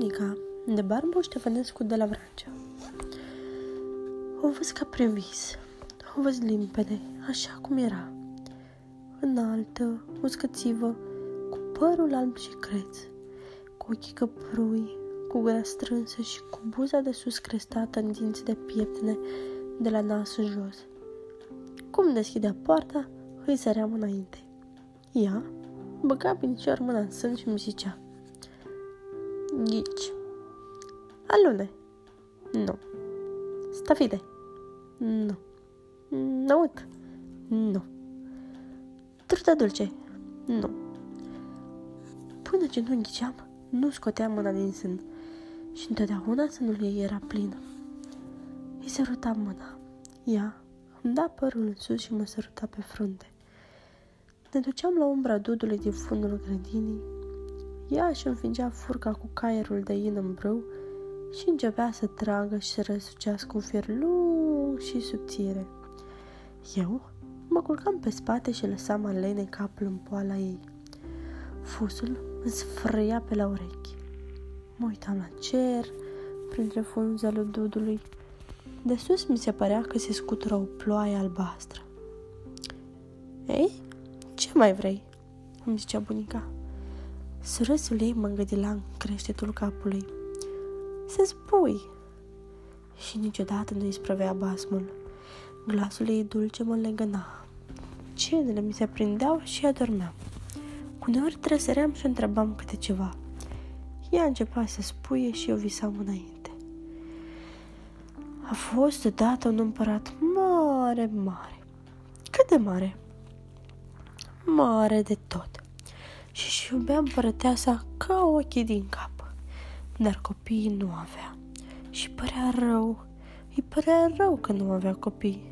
Bunica de Barbu Ștefănescu Delavrancea. O văz ca prin vis, o văz limpede, așa cum era, înaltă, uscățivă, cu părul alb și creț, cu ochii căprui, cu gura strânsă și cu buza de sus crestată în dinți de pieptene de la nas în jos. Cum deschidea poarta, îi săream înainte. Ea băga picior mâna în sân și mi zicea: "Ghici." "Alune." "Nu." "Stafide." "Nu." "Năut." "Nu." "Turtă dulce." "Nu." Până ce nu ghiceam, nu scoteam mâna din sân și întotdeauna sânul ei era plin. Îi sărutam mâna. Ea îmi da părul în sus și mă săruta pe frunte. Ne duceam la umbra dudului din fundul grădinii. Ea își înfingea furca cu caierul de in în brâu și începea să tragă și să răsucească un fier lung și subțire. Eu mă culcam pe spate și lăsam alene capul în poala ei. Fusul îmi sfrâia pe la urechi. Mă uitam la cer, printre frunzele dudului. De sus mi se părea că se scutură o ploaie albastră. "Ei, ce mai vrei?" îmi zicea bunica. Surâsul ei mă îngădila în creștetul capului. "Să spui!" Și niciodată nu-i sprăvea basmul. Glasul ei dulce mă legăna. Cenele mi se prindeau și adormeam. Uneori trăsăream și întrebam câte ceva. Ea începea să spuie și eu visam înainte. A fost odată un împărat mare, mare. Cât de mare? Mare de tot. Și-și iubea împărăteasa ca ochii din cap. Dar copiii nu avea. Și părea rău. Îi părea rău că nu avea copii.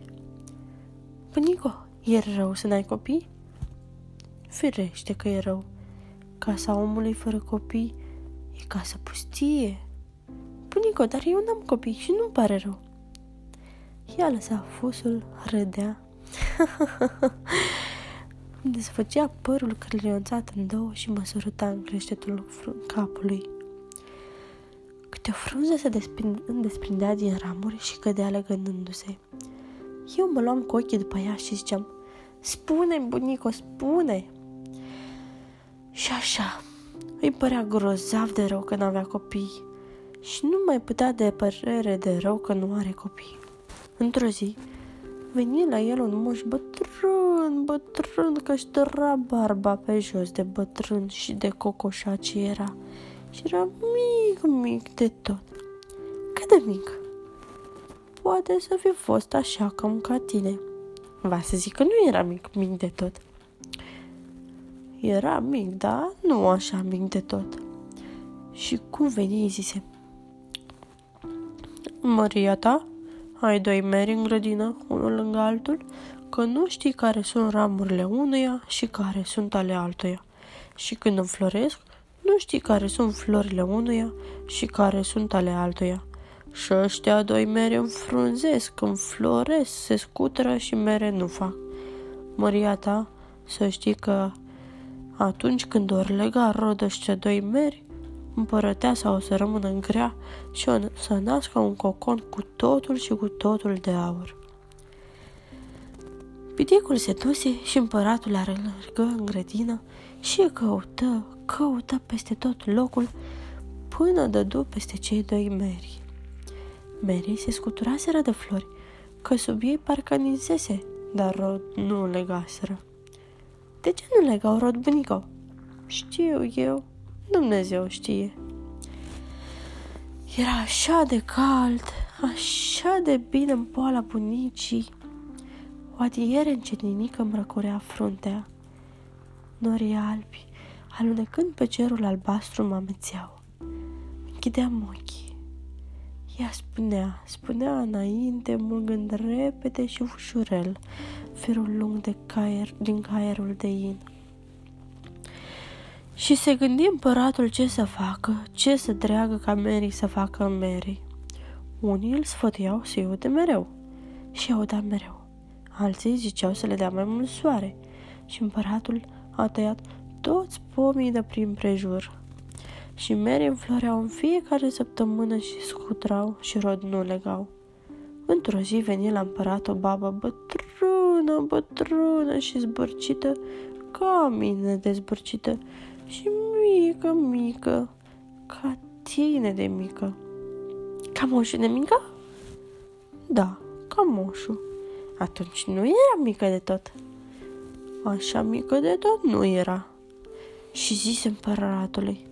"Bunico, e rău să n-ai copii?" "Firește că e rău. Casa omului fără copii e casă pustie." "Bunico, dar eu n-am copii și nu-mi pare rău." Ea lăsa fusul, râdea. Îmi desfăcea părul cârlionțat în două și mă săruta în creștetul capului. Câte o frunză se desprindea din ramuri și cădea legănându-se. Eu mă luam cu ochii după ea și ziceam: "Spune-mi, bunico, spune!" Și așa, îi părea grozav de rău că n-avea copii și nu mai putea de părere de rău că nu are copii. Într-o zi, veni la el un moș bătrân, că-și tăra barba pe jos de bătrân și de cocoșat ce era. Și era mic de tot. Cât de mic? "Poate să fi fost așa cam ca tine." "Va să zic că nu era mic de tot." "Era mic, dar nu așa mic de tot." Și cum veni, îi zise: "Măria ta, ai doi meri în grădină, unul lângă altul, că nu știi care sunt ramurile unuia și care sunt ale altuia. Și când înfloresc, nu știi care sunt florile unuia și care sunt ale altuia. Și ăștia doi mere înfrunzesc, înfloresc, se scutură și mere nu fac. Măria ta, să știi că atunci când or lega rodă ăștia doi meri, împărăteasa o să rămână în grea și o să nască un cocon cu totul și cu totul de aur." Piticul se duse și împăratul alergă în grădină și căută peste tot locul până dădu peste cei doi meri. Merii se scuturaseră de flori, că sub ei parcă ninsese, dar rod nu legaseră. "De ce nu legau rod, bunico?" "Știu eu, Dumnezeu știe." Era așa de cald, așa de bine în poala bunicii. O adiere încerinică îmi răcorea fruntea. Norii albi, alunecând pe cerul albastru, mă amețeau. Închideam ochii. Ea spunea înainte, mulgând repede și ușurel firul lung de caier, din caierul de in. Și se gândi împăratul ce să facă, ce să dreagă ca merii să facă merii. Unii îl sfătuiau să iaude mereu și iauda mereu. Alții ziceau să le dea mai mult soare și împăratul a tăiat toți pomii de prin prejur. și mere înfloreau în fiecare săptămână și scutrau și rod nu legau. Într-o zi veni la împărat o babă bătrână și zbârcită, ca mine de zbârcită, și mică, ca tine de mică. Ca moșul de mică? Da, ca moșul. Atunci nu era mică de tot. Așa mică de tot nu era. Și zise împăratului: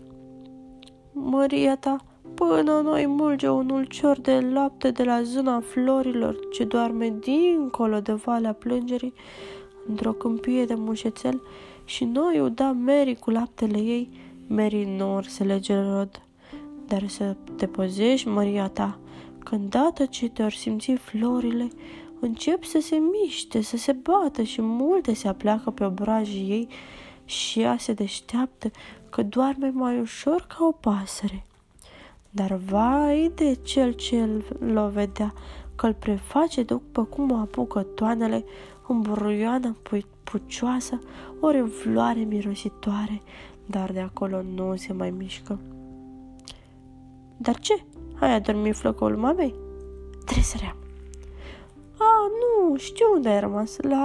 Măria ta, până noi mulge un ulcior de lapte de la zâna florilor ce doarme dincolo de Valea Plângerii, într-o câmpie de mușețel, și noi uda merii cu laptele ei, merii nu or să lege rod. Dar să te păzești, măria ta, că îndată ce te-or simți florile, încep să se miște, să se bată și multe se apleacă pe obrajii ei și ea se deșteaptă că doarme mai ușor ca o pasăre. Dar vai de cel ce l-o vedea, că-l preface după cum o apucă toanele în buruioană pucioasă, ori în floare mirositoare, dar de acolo nu se mai mișcă. Dar ce? Ai adormit flăcăul mamei? Tresăream. A, nu, știu unde ai rămas, la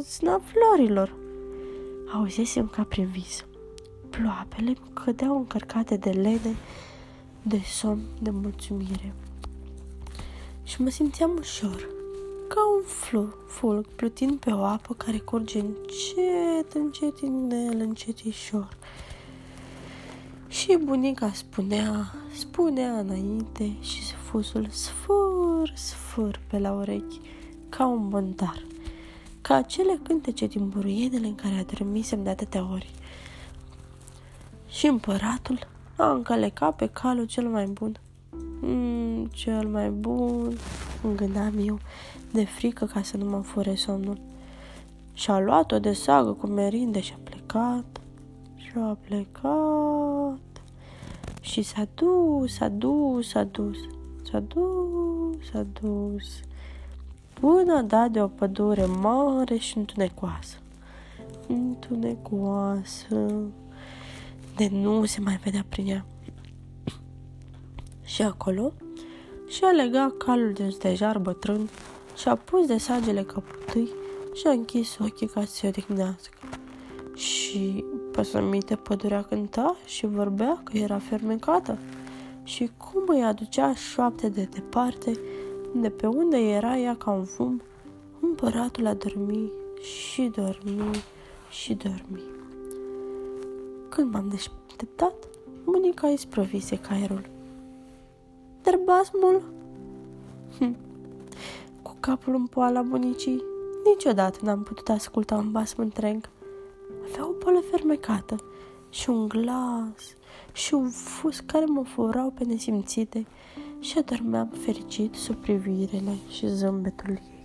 zâna florilor. Auzisem ca prin vis. Ploapele îmi cădeau încărcate de lene, de somn, de mulțumire. Și mă simțeam ușor, ca un fulg plutind pe o apă care curge încet în el, încetișor. Și bunica spunea înainte și fusul sfâr pe la urechi, ca un bântar, ca acele cântece din buruienele în care adormisem de atâtea ori. Și împăratul a încălecat pe calul cel mai bun. Cel mai bun, îmi gândeam eu, de frică ca să nu mă fure somnul. Și-a luat-o de sagă cu merinde și-a plecat, și s-a dus, până a dat de o pădure mare și întunecoasă, de nu se mai vedea prin ea. Și acolo și-a legat calul de un stejar bătrân și-a pus de sagele căpătâi și-a închis ochii ca să se odihnească. Și păsămite pădurea cânta și vorbea că era fermecată și cum îi aducea șoapte de departe, de pe unde era ea ca un fum. Împăratul a dormit și dormi. Când m-am deșteptat, bunica îi sprovise caierul. Dar basmul? Cu capul în poala bunicii, niciodată n-am putut asculta un basm întreg. Avea o poală fermecată și un glas și un fus care mă furau pe nesimțite și adormeam fericit sub privirele și zâmbetul ei.